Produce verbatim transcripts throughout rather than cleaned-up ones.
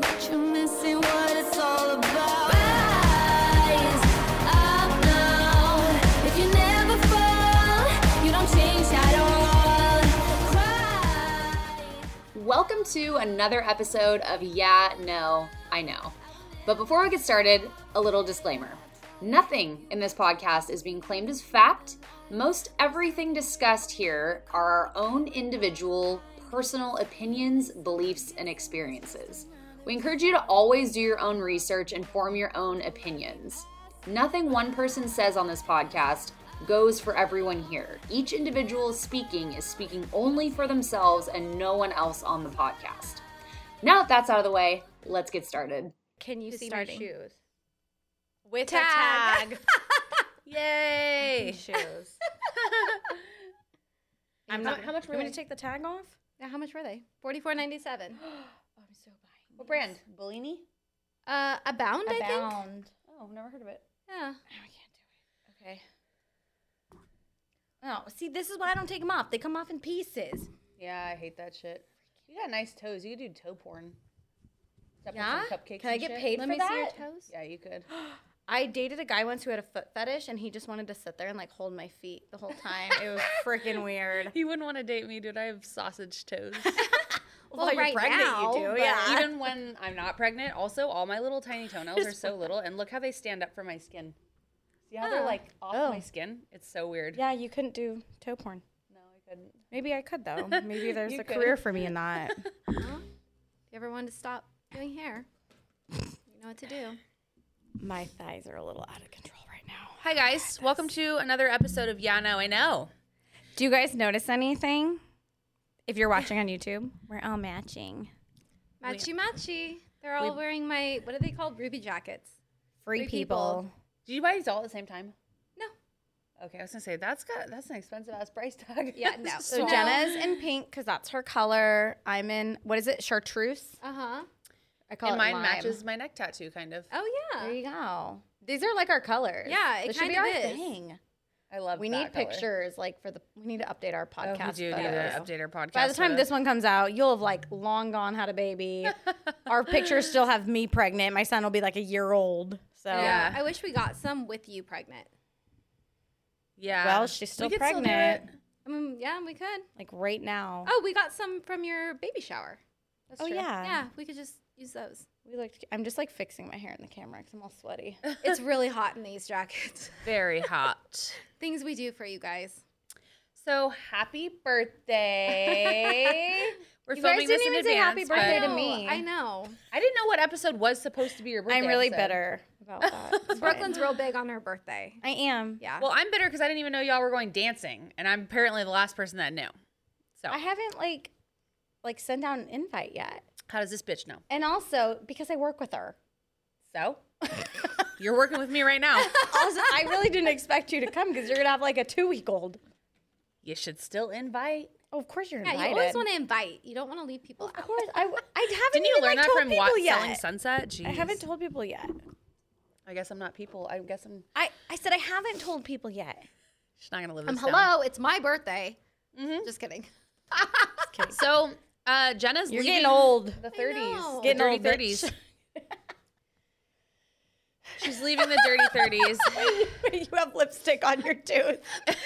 Welcome to another episode of Yeah, No, I Know. But before we get started, a little disclaimer. Nothing in this podcast is being claimed as fact. Most everything discussed here are our own individual, personal opinions, beliefs, and experiences. We encourage you to always do your own research and form your own opinions. Nothing one person says on this podcast goes for everyone here. Each individual speaking is speaking only for themselves and no one else on the podcast. Now that that's out of the way, let's get started. Can you Just see starting. my shoes? With tag. a tag. Yay. Shoes. I'm not, how much were they? You want to take the tag off? Now, how much were they? forty-four ninety-seven. I'm so buying. What brand? Bellini? Uh, Abound, Abound, I think. Abound. Oh, I've never heard of it. Yeah. Oh, I can't do it. Okay. Oh, see, this is why I don't take them off. They come off in pieces. Yeah, I hate that shit. You got nice toes. You could do toe porn. Except yeah? Cupcakes Can I get shit. paid Let for that? Let me see your toes. Yeah, you could. I dated a guy once who had a foot fetish, and he just wanted to sit there and, like, hold my feet the whole time. It was freaking weird. You wouldn't want to date me, dude. I have sausage toes. Well, well, you're right pregnant, now, you do. Yeah. Even when I'm not pregnant, also, all my little tiny toenails are so little, and look how they stand up for my skin. See how oh. they're, like, off oh. my skin? It's so weird. Yeah, you couldn't do toe porn. No, I couldn't. Maybe I could, though. Maybe there's a could. career for me in that. Well, if you ever wanted to stop doing hair, you know what to do. My thighs are a little out of control right now. Hi, guys. Welcome to another episode of Yeah, No, I Know. Do you guys notice anything? If you're watching on YouTube, we're all matching. Matchy, matchy. They're all we, wearing my, what are they called? Ruby jackets. Free, free people. people. Did you buy these all at the same time? No. Okay, I was going to say, that's got that's an expensive-ass price tag. Yeah, no. So no. Jenna's in pink because that's her color. I'm in, what is it, chartreuse? Uh-huh. I call and it mine lime. matches my neck tattoo, kind of. Oh, yeah. There you go. These are like our colors. Yeah, it this kind should be of our is. thing. I love we that We need color. pictures, like, for the, we need to update our podcast. Oh, we do photos. need to update our podcast. By the time photos. this one comes out, you'll have, like, long gone, had a baby. Our pictures still have me pregnant. My son will be, like, a year old. So yeah. I wish we got some with you pregnant. Yeah. Well, she's still we pregnant. Still I mean, yeah, we could. Like, right now. Oh, we got some from your baby shower. That's oh, true. yeah. Yeah, we could just. Use those. We looked. I'm just like fixing my hair in the camera because I'm all sweaty. It's really hot in these jackets. Very hot. Things we do for you guys. So happy birthday! We're you filming guys didn't this even in say advance, happy birthday to me. I know. I didn't know what episode was supposed to be your birthday. I'm really episode. bitter about that. Brooklyn's real big on her birthday. I am. Yeah. Well, I'm bitter because I didn't even know y'all were going dancing, and I'm apparently the last person that knew. So I haven't like, like sent out an invite yet. How does this bitch know? And also, because I work with her. So? You're working with me right now. Also, I really didn't expect you to come because you're going to have like a two-week-old. You should still invite. Oh, of course you're yeah, invited. Yeah, you always want to invite. You don't want to leave people well, out. Of course. I, I haven't Didn't even, you learn like, that from what, Selling Sunset? Jeez. I haven't told people yet. I guess I'm not people. I guess I'm... I, I said I haven't told people yet. She's not going to live this um, hello, down. It's my birthday. Mm-hmm. Just kidding. Just kidding. So... Uh, Jenna's You're leaving. Getting old. The thirties. Getting old. thirties. She's leaving the dirty thirties. You have lipstick on your tooth.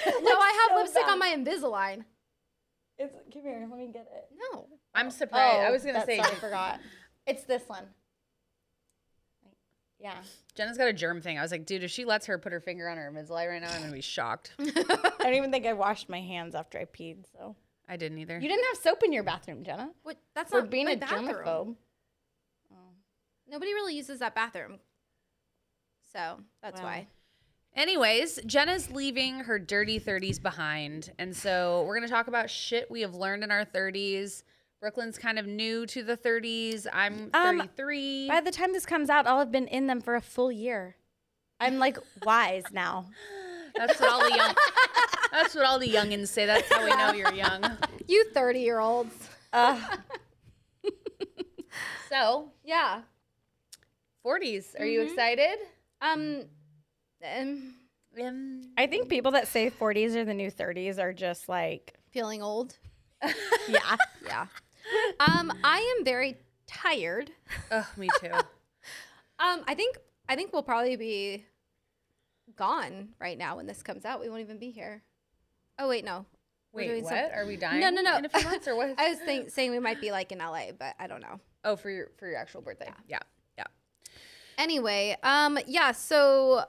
No, I have so lipstick bad. on my Invisalign. It's come here. Let me get it. No. I'm surprised. Oh, I was gonna say I forgot. It's this one. Yeah. Jenna's got a germ thing. I was like, dude, if she lets her put her finger on her Invisalign right now, I'm gonna be shocked. I don't even think I washed my hands after I peed. So. I didn't either. You didn't have soap in your bathroom, Jenna. What? That's For not being a germaphobe. Oh. Nobody really uses that bathroom, so that's wow. why. Anyways, Jenna's leaving her dirty thirties behind, and so we're gonna talk about shit we have learned in our thirties. Brooklyn's kind of new to the thirties. I'm um, thirty-three. By the time this comes out, I'll have been in them for a full year. I'm like wise now. That's what all the young. That's what all the youngins say. That's how we know you're young. You thirty-year-olds. Uh. So, yeah. forties. Are mm-hmm. you excited? Um, um, um. I think people that say forties are the new thirties are just like... Feeling old? Yeah. Yeah. Um, I am very tired. Ugh, me too. um, I think I think we'll probably be gone right now when this comes out. We won't even be here. Oh wait, no. Wait, what? Something. Are we dying? No, no, no. In a few months or what? I was think, saying we might be like in L A, but I don't know. Oh, for your for your actual birthday. Yeah, yeah. yeah. Anyway, um, yeah. So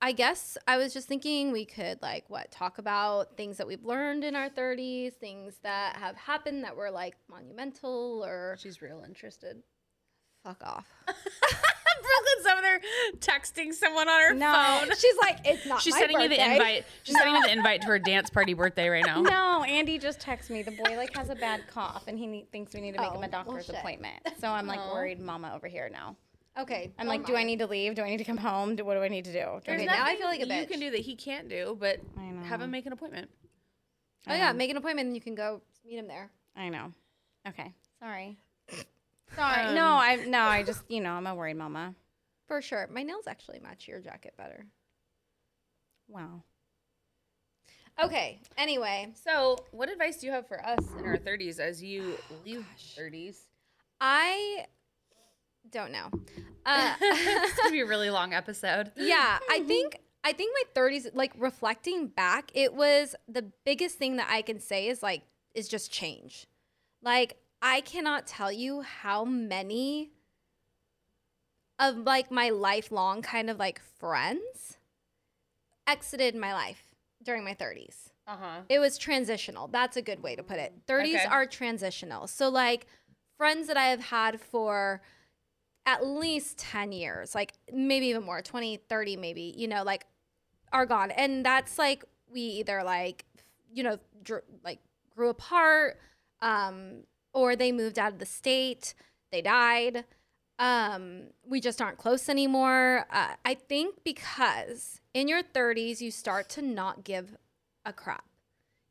I guess I was just thinking we could like what talk about things that we've learned in our thirties, things that have happened that were like monumental or. She's real interested. Fuck off. Brooklyn's over there texting someone on her no. phone. She's like, it's not She's my sending birthday. You the invite. She's sending you the invite to her dance party birthday right now. No, Andy just texted me. The boy like has a bad cough, and he need, thinks we need to make oh, him a doctor's well, appointment. So I'm like oh. worried, mama over here now. Okay. I'm like, do I need to leave? Do I need to come home? Do, what do I need to do? do okay, now I feel like a bitch. You can do that he can't do, but have him make an appointment. Oh yeah, make an appointment, and you can go meet him there. I know. Okay. Sorry. Sorry. Um, no, I no, I just you know I'm a worried mama. For sure, my nails actually match your jacket better. Wow. Okay. Anyway, so what advice do you have for us in our thirties as you leave oh, thirties? I don't know. Uh, it's gonna be a really long episode. Yeah, I think I think my thirties, like reflecting back, it was the biggest thing that I can say is like is just change, like. I cannot tell you how many of like my lifelong kind of like friends exited my life during my thirties. Uh-huh. It was transitional. That's a good way to put it. thirties okay. are transitional. So like friends that I have had for at least ten years, like maybe even more, twenty, thirty maybe, you know, like are gone. And that's like we either like, you know, drew, like grew apart, um, or they moved out of the state, they died. Um, we just aren't close anymore. Uh, I think because in your thirties, you start to not give a crap.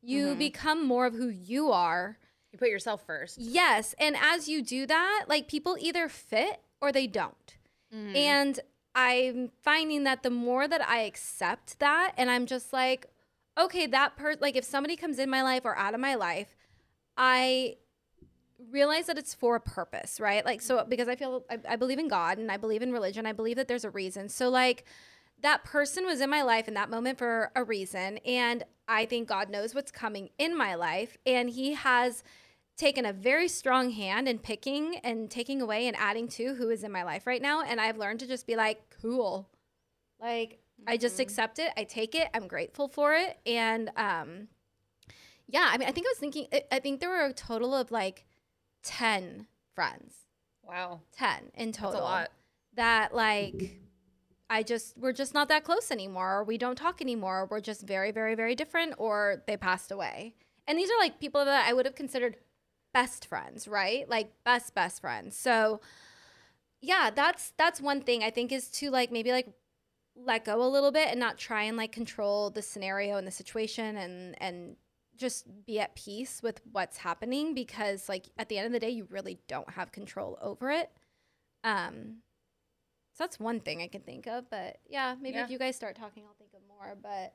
You mm-hmm. become more of who you are. You put yourself first. Yes, and as you do that, like people either fit or they don't. Mm-hmm. And I'm finding that the more that I accept that, and I'm just like, okay, that person, like if somebody comes in my life or out of my life, I realize that it's for a purpose, right? Like, so because I feel I, I believe in God and I believe in religion, I believe that there's a reason. So like that person was in my life in that moment for a reason. And I think God knows what's coming in my life. And he has taken a very strong hand in picking and taking away and adding to who is in my life right now. And I've learned to just be like, cool. Like mm-hmm. I just accept it. I take it. I'm grateful for it. And um, yeah, I mean, I think I was thinking, I think there were a total of like, ten friends. Wow. ten in total. That's a lot. That like I just we're just not that close anymore, or we don't talk anymore, or we're just very very very different, or they passed away. And these are like people that I would have considered best friends, right? Like best best friends. So yeah, that's that's one thing I think is to like maybe like let go a little bit and not try and like control the scenario and the situation and and just be at peace with what's happening, because like at the end of the day you really don't have control over it. Um so that's one thing I can think of, but yeah, maybe yeah. if you guys start talking I'll think of more, but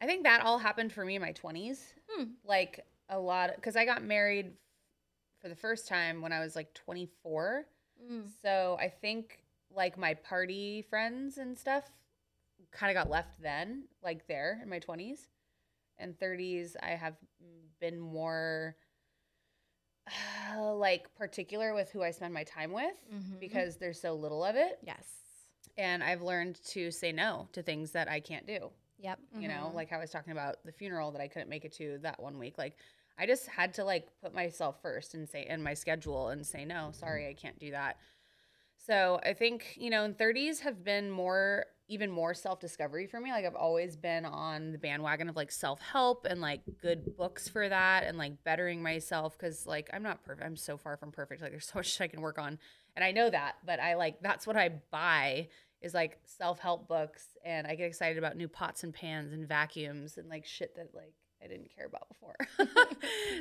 I think that all happened for me in my twenties. Hmm. Like a lot, because I got married for the first time when I was like twenty-four. Mm. So I think like my party friends and stuff kind of got left then, like there in my twenties. And thirties, I have been more uh, like particular with who I spend my time with, mm-hmm. because there's so little of it. Yes. And I've learned to say no to things that I can't do. Yep. You mm-hmm. know, like I was talking about the funeral that I couldn't make it to that one week. Like I just had to like put myself first and say in my schedule and say, no, sorry, I can't do that. So I think, you know, in thirties have been more even more self-discovery for me. Like I've always been on the bandwagon of like self-help and like good books for that and like bettering myself, because like I'm not perfect. I'm so far from perfect. Like there's so much I can work on, and I know that, but I like that's what I buy is like self-help books, and I get excited about new pots and pans and vacuums and like shit that like I didn't care about before.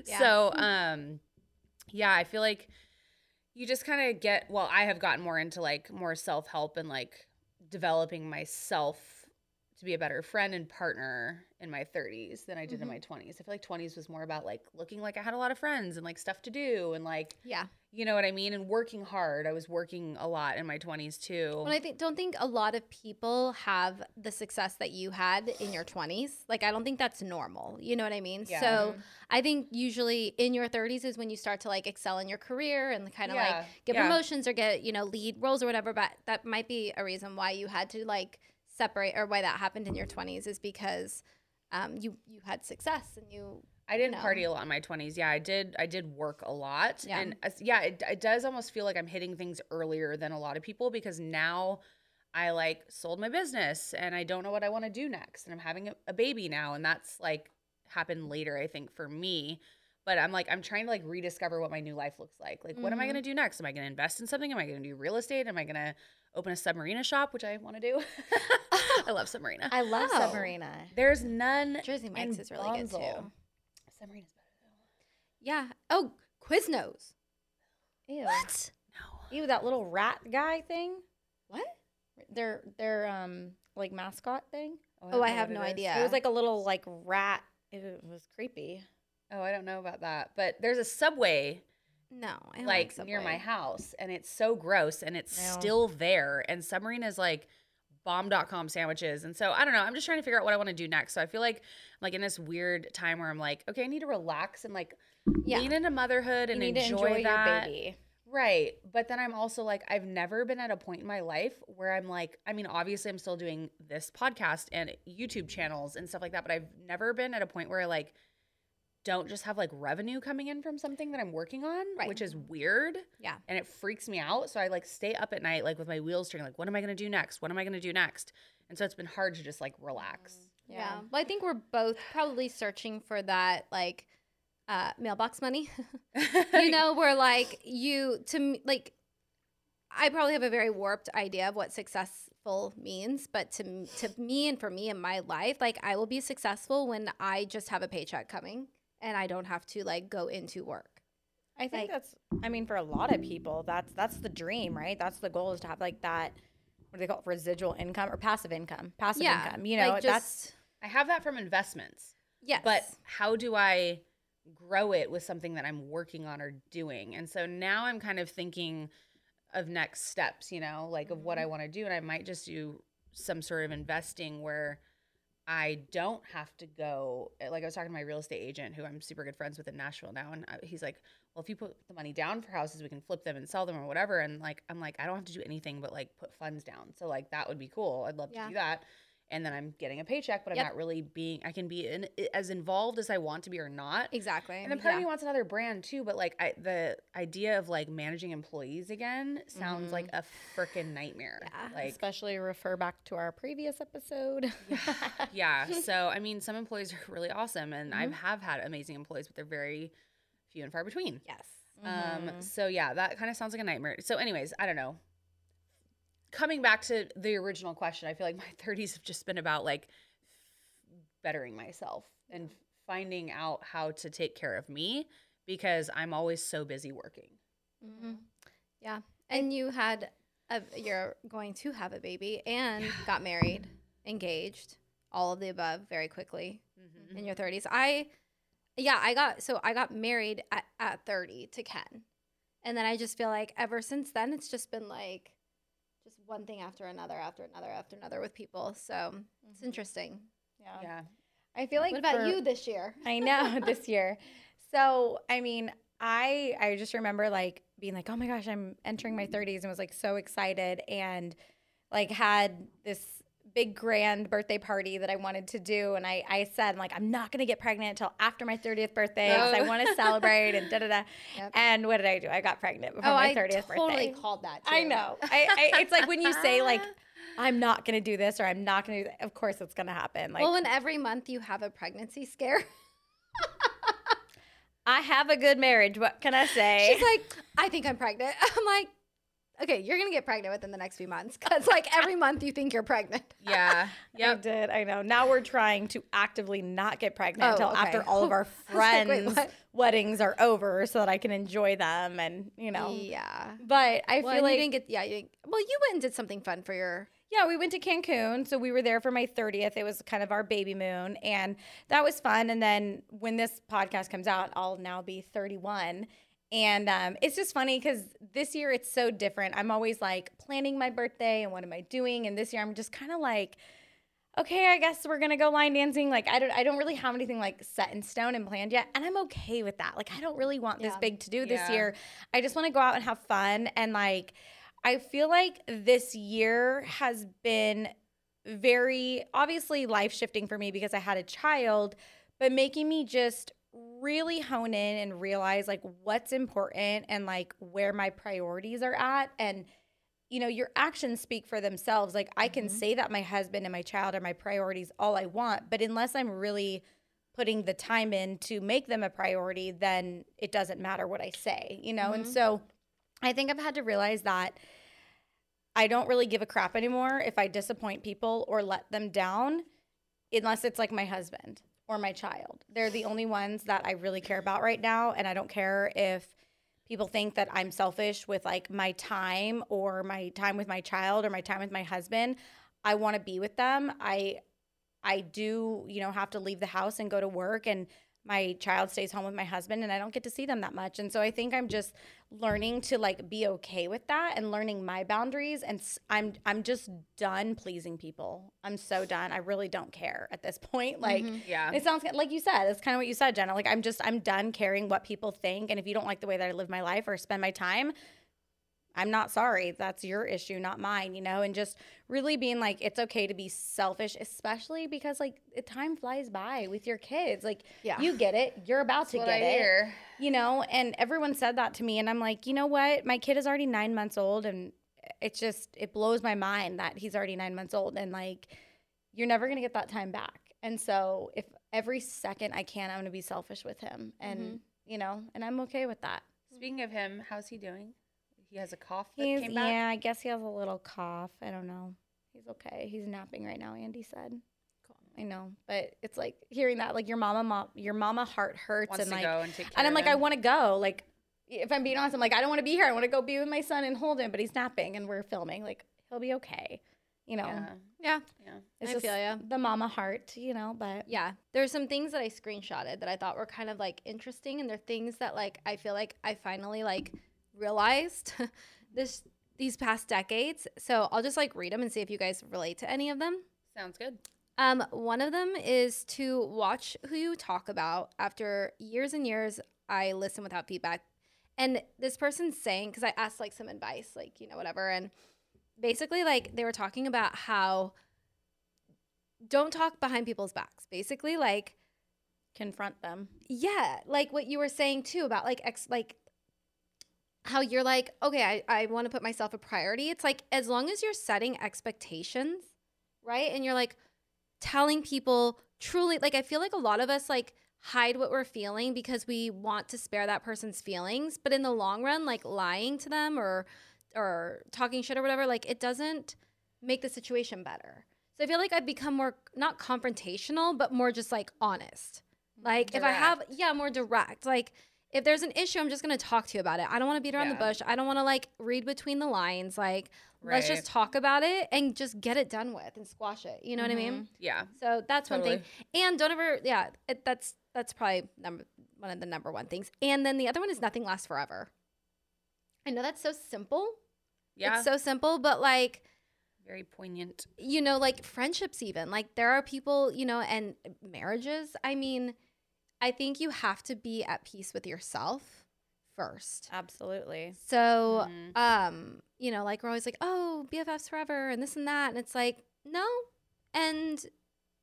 Yeah. So um yeah, I feel like you just kind of get, well, I have gotten more into like more self-help and like developing myself to be a better friend and partner in my thirties than I did mm-hmm. in my twenties. I feel like twenties was more about like looking like I had a lot of friends and like stuff to do and like, yeah, You know what I mean? And working hard. I was working a lot in my twenties too. Well, I think, don't think a lot of people have the success that you had in your twenties. Like, I don't think that's normal. You know what I mean? Yeah. So I think usually in your thirties is when you start to like excel in your career and kind of yeah. like get yeah. promotions or get, you know, lead roles or whatever. But that might be a reason why you had to like separate, or why that happened in your twenties, is because um, you, you had success and you... I didn't no. party a lot in my twenties. Yeah, I did. I did work a lot. Yeah. And uh, yeah, it, it does almost feel like I'm hitting things earlier than a lot of people, because now I like sold my business and I don't know what I want to do next. And I'm having a, a baby now. And that's like happened later, I think, for me. But I'm like, I'm trying to like rediscover what my new life looks like. Like, mm-hmm. what am I going to do next? Am I going to invest in something? Am I going to do real estate? Am I going to open a Submarina shop, which I want to do? Oh, I love Submarina. I love oh. Submarina. There's none. Jersey Mike's is really Bonzel. Good too. Submarina's better though. Yeah. Oh, Quiznos. Ew. What? No. Ew, that little rat guy thing. What? Their their um like mascot thing. Oh, I, oh, I have no idea. It was like a little like rat. It was creepy. Oh, I don't know about that. But there's a Subway. No, I don't like, like near my house, and it's so gross, and it's no. still there. And Submarina's like bomb dot com sandwiches. And so I don't know, I'm just trying to figure out what I want to do next. So I feel like like in this weird time where I'm like, okay, I need to relax and like yeah. lean into motherhood and enjoy, enjoy that. Your baby. Right. But then I'm also like, I've never been at a point in my life where I'm like, I mean, obviously I'm still doing this podcast and YouTube channels and stuff like that, but I've never been at a point where I like don't just have like revenue coming in from something that I'm working on, right. which is weird. Yeah. And it freaks me out. So I like stay up at night, like with my wheels turning, like, what am I going to do next? What am I going to do next? And so it's been hard to just like relax. Yeah. yeah. Well, I think we're both probably searching for that, like, uh, mailbox money, you know, where like you to me, like, I probably have a very warped idea of what successful means, but to, to me and for me in my life, like I will be successful when I just have a paycheck coming. And I don't have to like go into work. I think like, that's, I mean, for a lot of people, that's that's the dream, right? That's the goal, is to have like that, what do they call it, residual income or passive income, passive yeah, income. You know, like just, that's. I have that from investments. Yes. But how do I grow it with something that I'm working on or doing? And so now I'm kind of thinking of next steps, you know, like of what I want to do. And I might just do some sort of investing where I don't have to go, like I was talking to my real estate agent who I'm super good friends with in Nashville now. And he's like, well, if you put the money down for houses, we can flip them and sell them or whatever. And like, I'm like, I don't have to do anything but like put funds down. So like, that would be cool. I'd love yeah. to do that. And then I'm getting a paycheck, but yep. I'm not really being, I can be in, as involved as I want to be or not. Exactly. And then part yeah. of me wants another brand too. But like I, the idea of like managing employees again sounds mm-hmm. like a freaking nightmare. Yeah. Like, especially refer back to our previous episode. Yeah. yeah. So, I mean, some employees are really awesome, and mm-hmm. I have had amazing employees, but they're very few and far between. Yes. Mm-hmm. Um. So yeah, that kind of sounds like a nightmare. So anyways, I don't know. Coming back to the original question, I feel like my thirties have just been about like bettering myself and finding out how to take care of me, because I'm always so busy working. Mm-hmm. Yeah. And you had a, you're going to have a baby and yeah. got married, engaged, all of the above very quickly mm-hmm. in your thirties. I, yeah, I got, so I got married at, at thirty to Ken. And then I just feel like ever since then, it's just been like, just one thing after another, after another, after another with people. So mm-hmm. it's interesting. Yeah. Yeah. I feel like. What about for, you this year? I know this year. So, I mean, I, I just remember like being like, oh my gosh, I'm entering my thirties, and was like so excited, and like had this big grand birthday party that I wanted to do. And I, I said, like, I'm not going to get pregnant until after my thirtieth birthday, because no. I want to celebrate and da da da. Yep. And what did I do? I got pregnant before oh, my thirtieth I totally birthday. I totally called that too. I know. I, I, it's like when you say like, I'm not going to do this, or I'm not going to do that, of course it's going to happen. Like, well, and every month you have a pregnancy scare. I have a good marriage. What can I say? She's like, I think I'm pregnant. I'm like, okay, you're going to get pregnant within the next few months, because, like, every month you think you're pregnant. Yeah. Yep. I did. I know. Now we're trying to actively not get pregnant oh, until okay. after all of our friends' like, weddings are over, so that I can enjoy them and, you know. Yeah. But I well, feel like. You didn't get, yeah. You didn't, well, you went and did something fun for your. Yeah, we went to Cancun. So we were there for my thirtieth. It was kind of our baby moon. And that was fun. And then when this podcast comes out, I'll now be thirty-one. And um, it's just funny because this year it's so different. I'm always like planning my birthday and what am I doing? And this year I'm just kind of like, okay, I guess we're gonna go line dancing. Like I don't, I don't really have anything like set in stone and planned yet, and I'm okay with that. Like I don't really want this yeah. big to do this yeah. year. I just want to go out and have fun. And like, I feel like this year has been very obviously life shifting for me because I had a child, but making me just really hone in and realize like what's important and like where my priorities are at. And you know, your actions speak for themselves. Like I can mm-hmm. say that my husband and my child are my priorities all I want, but unless I'm really putting the time in to make them a priority, then it doesn't matter what I say, you know? Mm-hmm. And so I think I've had to realize that I don't really give a crap anymore if I disappoint people or let them down, unless it's like my husband or my child. They're the only ones that I really care about right now, and I don't care if people think that I'm selfish with like my time or my time with my child or my time with my husband. I want to be with them. I I do, you know, have to leave the house and go to work, and my child stays home with my husband, and I don't get to see them that much. And so I think I'm just learning to like be okay with that and learning my boundaries, and I'm I'm just done pleasing people. I'm so done. I really don't care at this point. Like mm-hmm. yeah. It sounds like you said, that's kind of what you said, Jenna. Like I'm just I'm done caring what people think, and if you don't like the way that I live my life or spend my time, I'm not sorry. That's your issue, not mine, you know? And just really being like, it's okay to be selfish, especially because like time flies by with your kids. Like yeah. you get it. You're about That's to get I it, hear. You know? And everyone said that to me, and I'm like, you know what? My kid is already nine months old, and it's just, it blows my mind that he's already nine months old. And like, you're never going to get that time back. And so if every second I can, I'm going to be selfish with him, and mm-hmm. you know, and I'm okay with that. Speaking of him, how's he doing? He has a cough that He's, came back? Yeah, I guess he has a little cough. I don't know. He's okay. He's napping right now, Andy said. Cool. I know. But it's like hearing that, like your mama, mom, your mama heart hurts. Wants and to like, go and take care and I'm of like, him. I want to go. Like, if I'm being honest, I'm like, I don't want to be here. I want to go be with my son and hold him, but he's napping and we're filming. Like, he'll be okay. You know? Yeah. Yeah. yeah. It's I just feel ya. The mama heart, you know, but. Yeah. There's some things that I screenshotted that I thought were kind of like interesting, and they're things that like, I feel like I finally like, realized this these past decades. So I'll just like read them and see if you guys relate to any of them. Sounds good. Um one of them is to watch who you talk about. After years and years, I listen without feedback, and this person's saying, because I asked like some advice, like, you know, whatever, and basically like they were talking about how don't talk behind people's backs, basically like confront them. Yeah, like what you were saying too about like ex like how you're like, okay, I, I want to put myself a priority. It's like, as long as you're setting expectations, right? And you're like telling people truly, like, I feel like a lot of us like hide what we're feeling because we want to spare that person's feelings. But in the long run, like lying to them or, or talking shit or whatever, like it doesn't make the situation better. So I feel like I've become more, not confrontational, but more just like honest. Like direct. If I have, yeah, more direct, like, if there's an issue, I'm just going to talk to you about it. I don't want to beat around yeah. the bush. I don't want to, like, read between the lines. Like, right. let's just talk about it and just get it done with and squash it. You know mm-hmm. what I mean? Yeah. So that's totally. One thing. And don't ever – yeah, it, that's that's probably number, one of the number one things. And then the other one is nothing lasts forever. I know that's so simple. Yeah. It's so simple, but, like – very poignant. You know, like, friendships even. Like, there are people, you know, and marriages, I mean – I think you have to be at peace with yourself first. Absolutely. So, mm-hmm. um, you know, like we're always like, oh, B F Fs forever and this and that. And it's like, no. And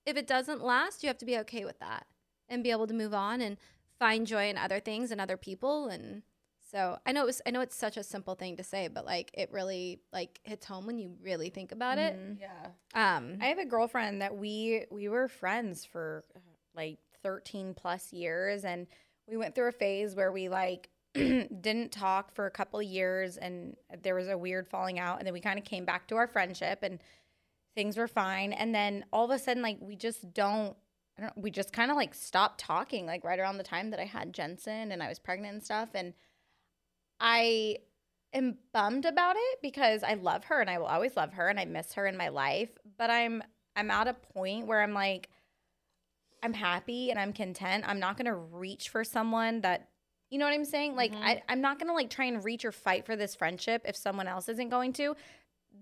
if it doesn't last, you have to be okay with that and be able to move on and find joy in other things and other people. And so I know it was, I know it's such a simple thing to say, but like it really like hits home when you really think about mm-hmm. it. Yeah. Um, I have a girlfriend that we, we were friends for like thirteen plus years, and we went through a phase where we like didn't talk for a couple years, and there was a weird falling out, and then we kind of came back to our friendship and things were fine, and then all of a sudden like we just don't I don't we just kind of like stopped talking like right around the time that I had Jensen and I was pregnant and stuff, and I am bummed about it because I love her and I will always love her and I miss her in my life, but I'm I'm at a point where I'm like I'm happy and I'm content. I'm not going to reach for someone that You know what I'm saying? Like, mm-hmm. I, I'm not going to, like, try and reach or fight for this friendship if someone else isn't going to.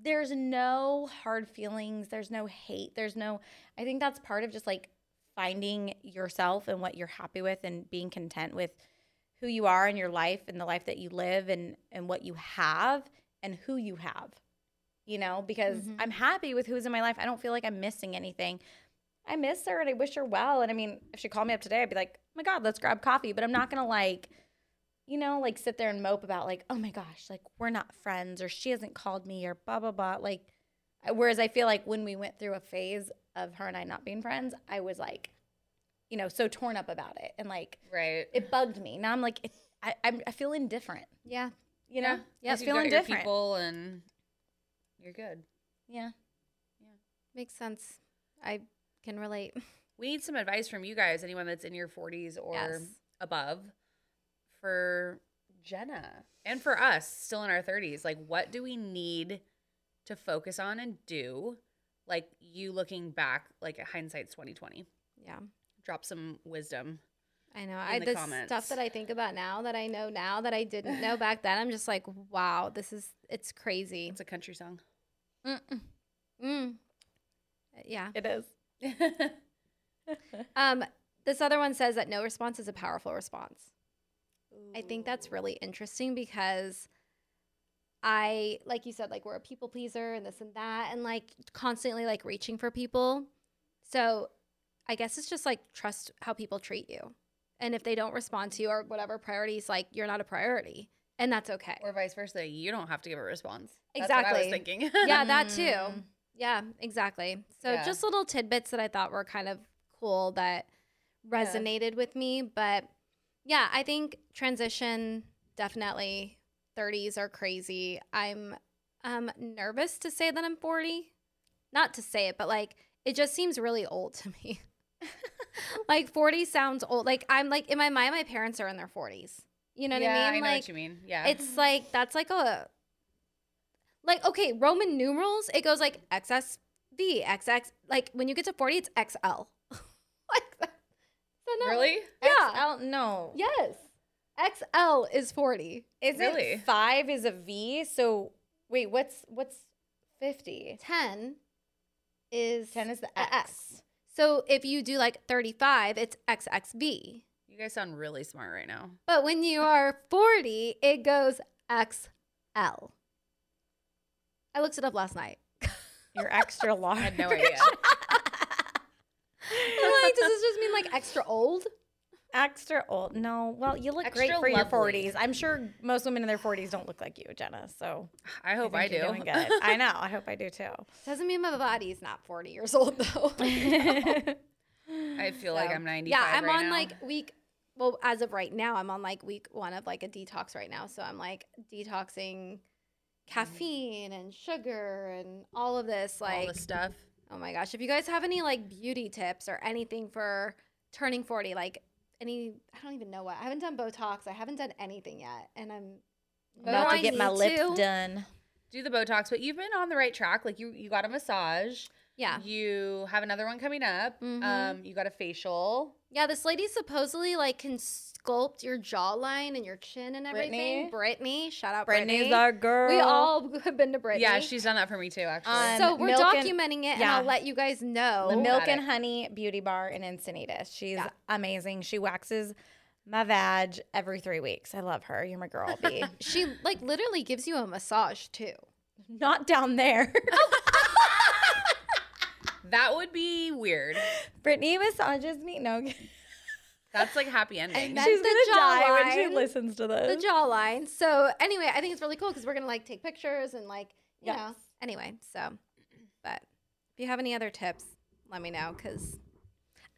There's no hard feelings. There's no hate. There's no – I think that's part of just, like, finding yourself and what you're happy with and being content with who you are in your life and the life that you live and, and what you have and who you have, you know, because mm-hmm. I'm happy with who's in my life. I don't feel like I'm missing anything. I miss her and I wish her well. And, I mean, if she called me up today, I'd be like, oh, my God, let's grab coffee. But I'm not going to, like – you know, like, sit there and mope about, like, oh, my gosh, like, we're not friends or she hasn't called me or blah, blah, blah. Like, whereas I feel like when we went through a phase of her and I not being friends, I was, like, you know, so torn up about it. And, like, right. it bugged me. Now I'm, like, it's, I I'm, I feel indifferent. Yeah. You know? Yeah, I feel indifferent. Your people and you're good. Yeah. Yeah. Makes sense. I can relate. We need some advice from you guys, anyone that's in your forties or yes. above. For Jenna and for us still in our thirties, like, what do we need to focus on and do? Like, you looking back, like, at hindsight's twenty twenty. Yeah. Drop some wisdom. I know. I the, the stuff that I think about now that I know now that I didn't know back then, I'm just like, wow, this is, it's crazy. It's a country song. Mm-mm. Mm. Yeah. It is. um, this other one says that no response is a powerful response. I think that's really interesting because I, like you said, like, we're a people pleaser and this and that and, like, constantly, like, reaching for people. So I guess it's just, like, trust how people treat you. And if they don't respond to you or whatever priorities, like, you're not a priority. And that's okay. Or vice versa. You don't have to give a response. Exactly. That's what I was thinking. Yeah, that too. Yeah, exactly. So yeah. just little tidbits that I thought were kind of cool that resonated yeah. with me. But yeah, I think transition, definitely. thirties are crazy. I'm um, nervous to say that I'm forty. Not to say it, but, like, it just seems really old to me. Like, forty sounds old. Like, I'm, like, in my mind, my parents are in their forties. You know what yeah, I mean? Yeah, I know like, what you mean. Yeah. It's, like, that's, like, a – like, okay, Roman numerals, it goes, like, X S V, X X. Like, when you get to forty, it's X L. Like that. No. Really? Yeah. X L? No. Yes. X L is forty. Is really? It? Five is a V. So wait, what's what's fifty? Ten is ten is the X. X. So if you do like thirty-five, it's X X V. You guys sound really smart right now. But when you are forty, it goes X L. I looked it up last night. You're extra large. I had no idea. I'm like, does this just mean, like, extra old? Extra old. No. Well, you look extra great for lovely. Your forties. I'm sure most women in their forties don't look like you, Jenna. So I hope I, I do. You're doing good. I know. I hope I do, too. Doesn't mean my body's not forty years old, though. I feel so, like I'm ninety-five yeah, I'm right on, now. Like, week – well, as of right now, I'm on, like, week one of, like, a detox right now. So I'm, like, detoxing caffeine and sugar and all of this, like – all the stuff. Oh, my gosh. If you guys have any, like, beauty tips or anything for turning forty, like, any – I don't even know what. I haven't done Botox. I haven't done anything yet, and I'm about to get my lips done. Do the Botox. But you've been on the right track. Like, you, you got a massage. Yeah. You have another one coming up. Mm-hmm. Um, you got a facial. Yeah, this lady supposedly, like, can sculpt your jawline and your chin and everything. Brittany. Brittany. Shout out Brittany. Brittany's our girl. We all have been to Brittany. Yeah, she's done that for me too, actually. Um, so we're documenting and, it, and yeah. I'll let you guys know. The Milk and Honey Beauty Bar in Encinitas. She's yeah. amazing. She waxes my vag every three weeks. I love her. You're my girl, B. She, like, literally gives you a massage too. Not down there. That would be weird. Brittany massages me. No. That's like happy ending. She's going to die when she listens to this. The jawline. So anyway, I think it's really cool because we're going to, like, take pictures and, like, you yes. know. Anyway, so. But if you have any other tips, let me know because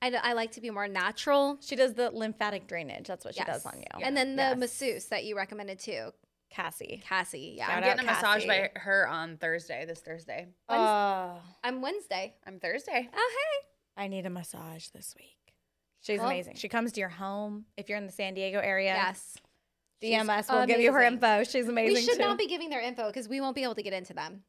I, I like to be more natural. She does the lymphatic drainage. That's what yes. she does on you. Yeah. And then the yes. masseuse that you recommended too. Cassie. Cassie, yeah. I'm getting a Cassie. massage by her on Thursday, this Thursday. Uh, I'm Wednesday. I'm Thursday. Oh, hey. I need a massage this week. She's well, amazing. She comes to your home. If you're in the San Diego area, yes. D M us. We'll amazing. give you her info. She's amazing, We should too. not be giving their info because we won't be able to get into them.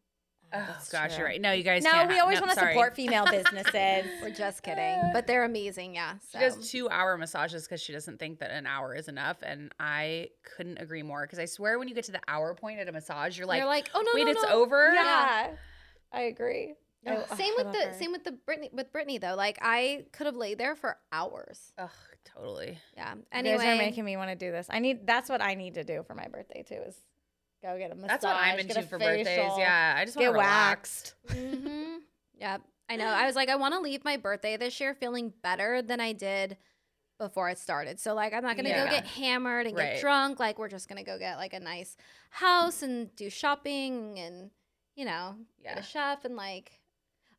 Oh, that's gosh, true. You're right. No, you guys. No, can't. we always no, want to support female businesses. We're just kidding, but they're amazing. Yeah, so. She does two-hour massages because she doesn't think that an hour is enough, and I couldn't agree more. Because I swear, when you get to the hour point at a massage, you're like, you're like, oh no, wait, no, it's no. over. Yeah, I agree. No, oh, same oh, with the her. same with the Brittany with Brittany though. Like I could have laid there for hours. Ugh, totally. Yeah. Anyway, you guys are making me want to do this. I need. That's what I need to do for my birthday too. Is go get a massage. That's what I'm into for facial. birthdays. Yeah, I just want to relax. Mm-hmm. Yeah, I know. I was like, I want to leave my birthday this year feeling better than I did before it started. So like, I'm not gonna yeah. go get hammered and right. get drunk. Like, we're just gonna go get like a nice house and do shopping and you know, yeah. get a chef and like,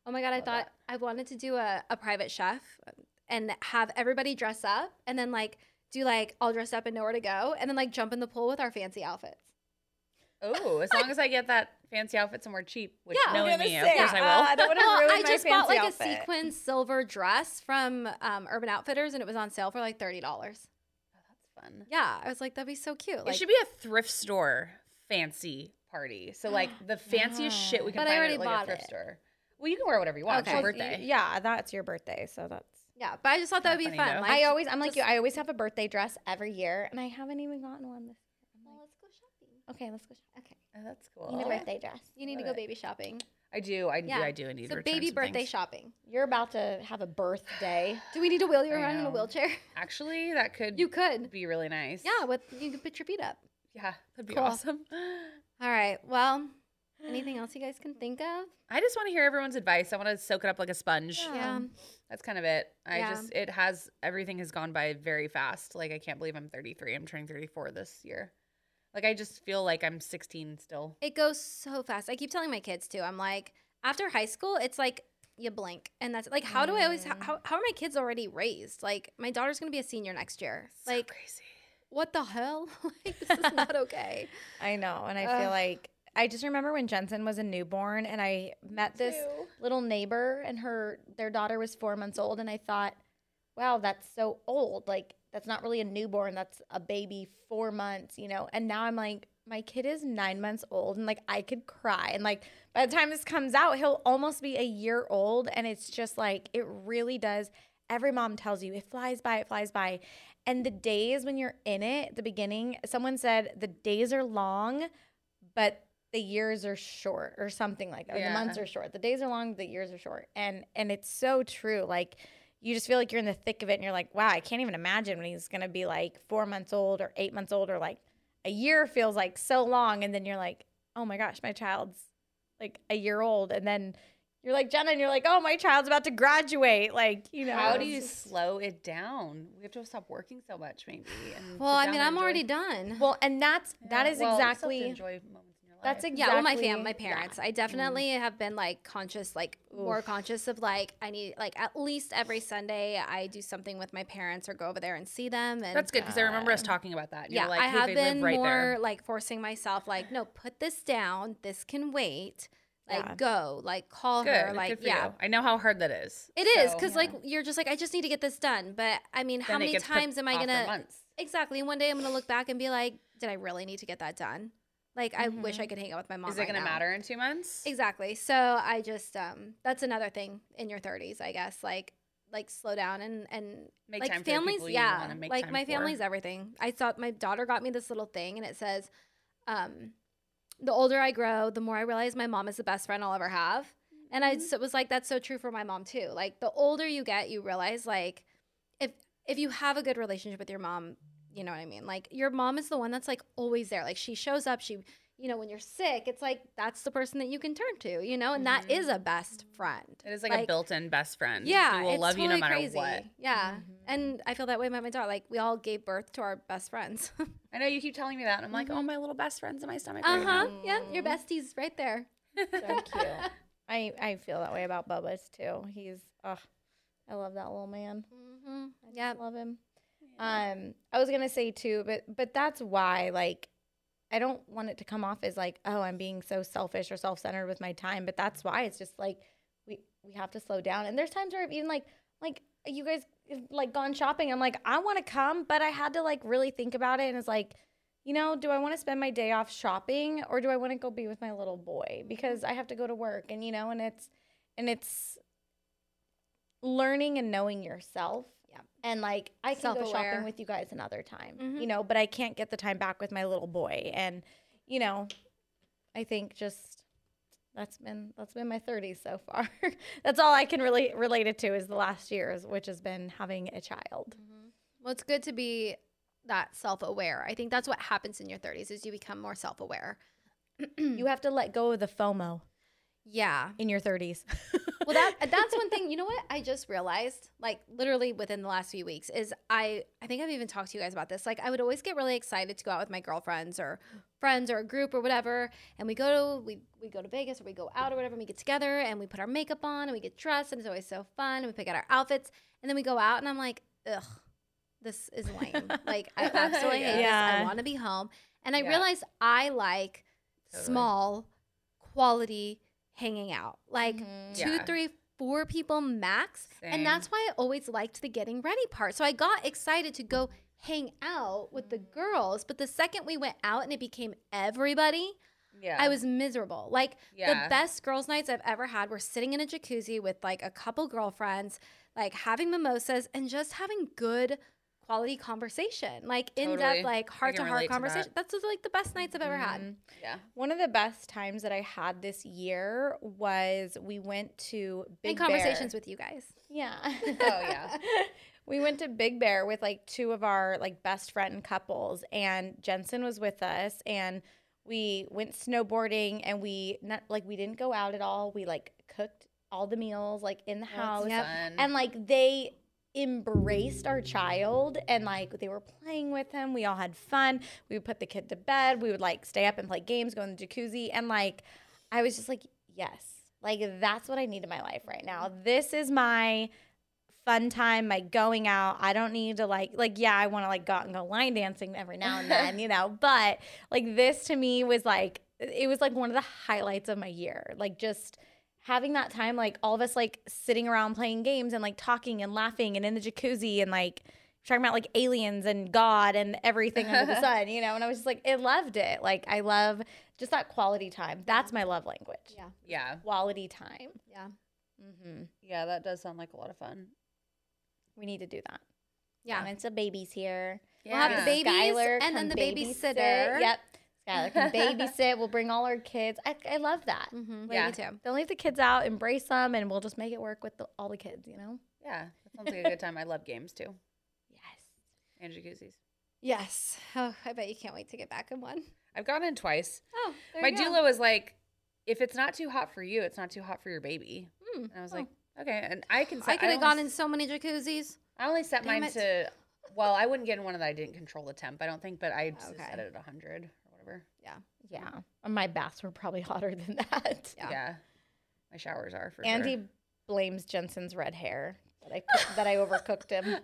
oh my god, I, I thought that. I wanted to do a a private chef and have everybody dress up and then like do like all dressed up and nowhere to go and then like jump in the pool with our fancy outfits. Oh, as long as I get that fancy outfit somewhere cheap, which yeah, knowing me, of course I will. Uh, I don't want to ruin my fancy outfit. I just bought like outfit. a sequin silver dress from um, Urban Outfitters, and it was on sale for like thirty dollars. Oh, that's fun. Yeah, I was like, that'd be so cute. It like, should be a thrift store fancy party. So like the fanciest yeah. shit we can but find at like a thrift it. store. Well, you can wear whatever you want. Okay. It's your birthday. Yeah, that's your birthday, so that's. Yeah, but I just thought that would be fun. Like, I always, I'm like just, you, I always have a birthday dress every year, and I haven't even gotten one this year. Okay, let's go shopping. Okay. Oh, that's cool. You need a birthday dress. You need Love to go it. baby shopping. I do. I yeah. do. I do. I need so to return baby birthday things. shopping. You're about to have a birthday. Do we need to wheel you around in a wheelchair? Actually, that could you could be really nice. Yeah, with you can put your feet up. Yeah, that'd be cool. awesome. All right. Well, anything else you guys can think of? I just want to hear everyone's advice. I want to soak it up like a sponge. Yeah. Um, that's kind of it. I yeah. just it has everything has gone by very fast. Like I can't believe I'm thirty-three. I'm turning thirty-four this year. Like, I just feel like I'm sixteen still. It goes so fast. I keep telling my kids, too. I'm like, after high school, it's like you blink. And that's like, how do I always, how, how are my kids already raised? Like, my daughter's going to be a senior next year. So like, crazy. What the hell? Like, this is not okay. I know. And I uh, feel like, I just remember when Jensen was a newborn and I met this too. little neighbor and her, their daughter was four months old. And I thought, wow, that's so old. Like, that's not really a newborn. That's a baby four months, you know? And now I'm like, my kid is nine months old and like I could cry. And like by the time this comes out, he'll almost be a year old. And it's just like, it really does. Every mom tells you it flies by, it flies by. And the days when you're in it at the beginning, someone said the days are long, but the years are short or something like that. Yeah. The months are short. The days are long, the years are short. And and it's so true. Like, you just feel like you're in the thick of it and you're like, wow, I can't even imagine when he's going to be like four months old or eight months old or like a year feels like so long. And then you're like, oh my gosh, my child's like a year old. And then you're like Jenna and you're like, oh, my child's about to graduate. Like, you know. How do you slow it down? We have to stop working so much maybe. And well, I mean, I'm enjoy. already done. Well, and that's, yeah. that is well, exactly. You still have to enjoy moments in your life. That's exactly. Yeah, well, my family, my parents. Yeah. I definitely mm. have been like conscious, like Oof. more conscious of like, I need like at least every Sunday I do something with my parents or go over there and see them. And that's good because uh, I remember us talking about that. You're yeah, like, I have been right more there. like forcing myself like, no, put this down. This can wait. Like yeah. go, like call good. her, like yeah. You. I know how hard that is. It so, is because yeah. like you're just like I just need to get this done. But I mean, then how many times am I gonna? Exactly. And one day I'm gonna look back and be like, did I really need to get that done? Like mm-hmm. I wish I could hang out with my mom. Is it right gonna now. matter in two months? Exactly. So I just um that's another thing in your thirties, I guess. Like like slow down and and make like time families. For the people yeah. You wanna make like time my for. family's everything. I thought my daughter got me this little thing and it says, um. the older I grow, the more I realize my mom is the best friend I'll ever have. Mm-hmm. And I just, it was like, that's so true for my mom too. Like the older you get, you realize like if if you have a good relationship with your mom, you know what I mean? Like your mom is the one that's like always there. Like she shows up, she, you know, when you're sick, it's like, that's the person that you can turn to, you know? And mm-hmm. that is a best friend. It is like, like a built-in best friend. Yeah. Who will it's love totally you no matter crazy. what. Yeah. Mm-hmm. And I feel that way about my daughter. Like we all gave birth to our best friends. I know you keep telling me that. And I'm like, mm-hmm. oh, my little best friend's in my stomach uh-huh. right now. Mm-hmm. Yeah, your besties right there. So cute. I, I feel that way about Bubba's too. He's, oh, I love that little man. Mm-hmm. I yeah. love him. Yeah. Um, I was going to say too, but but that's why like, I don't want it to come off as like, oh, I'm being so selfish or self-centered with my time. But that's why it's just like we we have to slow down. And there's times where I've even like like you guys have like gone shopping. I'm like, I want to come, but I had to like really think about it. And it's like, you know, do I want to spend my day off shopping or do I want to go be with my little boy? Because I have to go to work and, you know, and it's, and it's learning and knowing yourself. Yeah. And like, I can go shopping with you guys another time, mm-hmm. you know, but I can't get the time back with my little boy. And, you know, I think just that's been, that's been my thirties so far. That's all I can really relate it to is the last years, which has been having a child. Mm-hmm. Well, it's good to be that self-aware. I think that's what happens in your thirties is you become more self-aware. You have to let go of the FOMO. Yeah. In your thirties. Well, that that's one thing. You know what I just realized, like literally within the last few weeks, is I, I think I've even talked to you guys about this. Like I would always get really excited to go out with my girlfriends or friends or a group or whatever. And we go to, we, we go to Vegas or we go out or whatever and we get together and we put our makeup on and we get dressed and it's always so fun and we pick out our outfits and then we go out and I'm like, ugh, this is lame. Like I absolutely hate yeah. this. I want to be home. And I yeah. realized I like totally. small quality hanging out, like mm-hmm. two, yeah. three, four people max. Same. And that's why I always liked the getting ready part. So I got excited to go hang out with the girls. But the second we went out and it became everybody, yeah. I was miserable. Like yeah. the best girls nights I've ever had were sitting in a jacuzzi with like a couple girlfriends, like having mimosas and just having good quality conversation, like totally. in-depth, like heart-to-heart conversation. That. That's like the best nights I've ever mm-hmm. had. Yeah. One of the best times that I had this year was we went to Big Bear. And conversations Bear. with you guys. Yeah. Oh, yeah. We went to Big Bear with like two of our like best friend couples, and Jensen was with us, and we went snowboarding, and we not like we didn't go out at all. We like cooked all the meals like in the That's house. Yep. And like they embraced our child and like they were playing with him. We all had fun. We would put the kid to bed. We would like stay up and play games, go in the jacuzzi. And like I was just like, yes, like that's what I need in my life right now. This is my fun time, my going out. I don't need to like like yeah, I want to like go out and go line dancing every now and then, you know, but like this to me was like it was like one of the highlights of my year. Like just having that time, like all of us like sitting around playing games and like talking and laughing and in the jacuzzi and like talking about like aliens and God and everything under the sun, you know? And I was just like, I loved it. Like I love just that quality time. That's my love language. Yeah. Yeah. Quality time. Yeah. Mm-hmm. Yeah. That does sound like a lot of fun. We need to do that. Yeah. And so baby's here. Yeah. We'll have the babies Skylar and then the babysitter. babysitter. Yep. Skylar can babysit. We'll bring all our kids. I, I love that. Mm-hmm. Yeah, me too. Don't leave the kids out. Embrace them, and we'll just make it work with the, all the kids. You know. Yeah, that sounds like a good time. I love games too. Yes. And jacuzzis. Yes. Oh, I bet you can't wait to get back in one. I've gone in twice. Oh, there you go. My doula is like, if it's not too hot for you, it's not too hot for your baby. Mm. And I was oh. like, okay. And I can. Set, I could have gone in so many jacuzzis. I only set Damn mine it. to. Well, I wouldn't get in one that I didn't control the temp. I don't think, but I just okay. set it at a hundred. Yeah. Yeah. My baths were probably hotter than that. Yeah. yeah. My showers are for Andy sure. Andy blames Jensen's red hair that I that I overcooked him.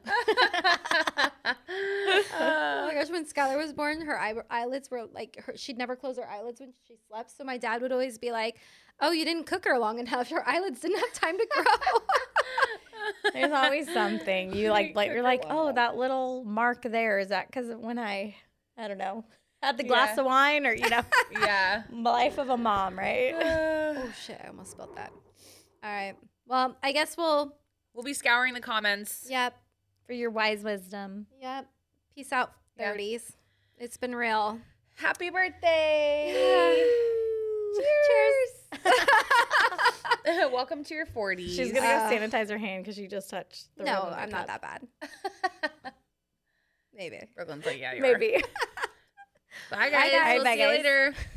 Oh my gosh, when Skylar was born, her eye, eyelids were like her, she'd never close her eyelids when she slept, so my dad would always be like, "Oh, you didn't cook her long enough. Her eyelids didn't have time to grow." There's always something. You like, like you're like, "Oh, that little mark there, is that cuz when I I don't know." At the glass yeah. of wine or, you know. yeah. Life of a mom, right? Oh, shit. I almost spilled that. All right. Well, I guess we'll. We'll be scouring the comments. Yep. For your wise wisdom. Yep. Peace out, thirties. Yep. It's been real. Happy birthday. Yeah. Cheers. Cheers. Welcome to your forties. She's going to go uh, sanitize her hand because she just touched the No, I'm not that bad. Maybe. Brooklyn's like, yeah, you Maybe. are. Maybe. Bye guys. Bye guys. We'll Bye see guys. you later.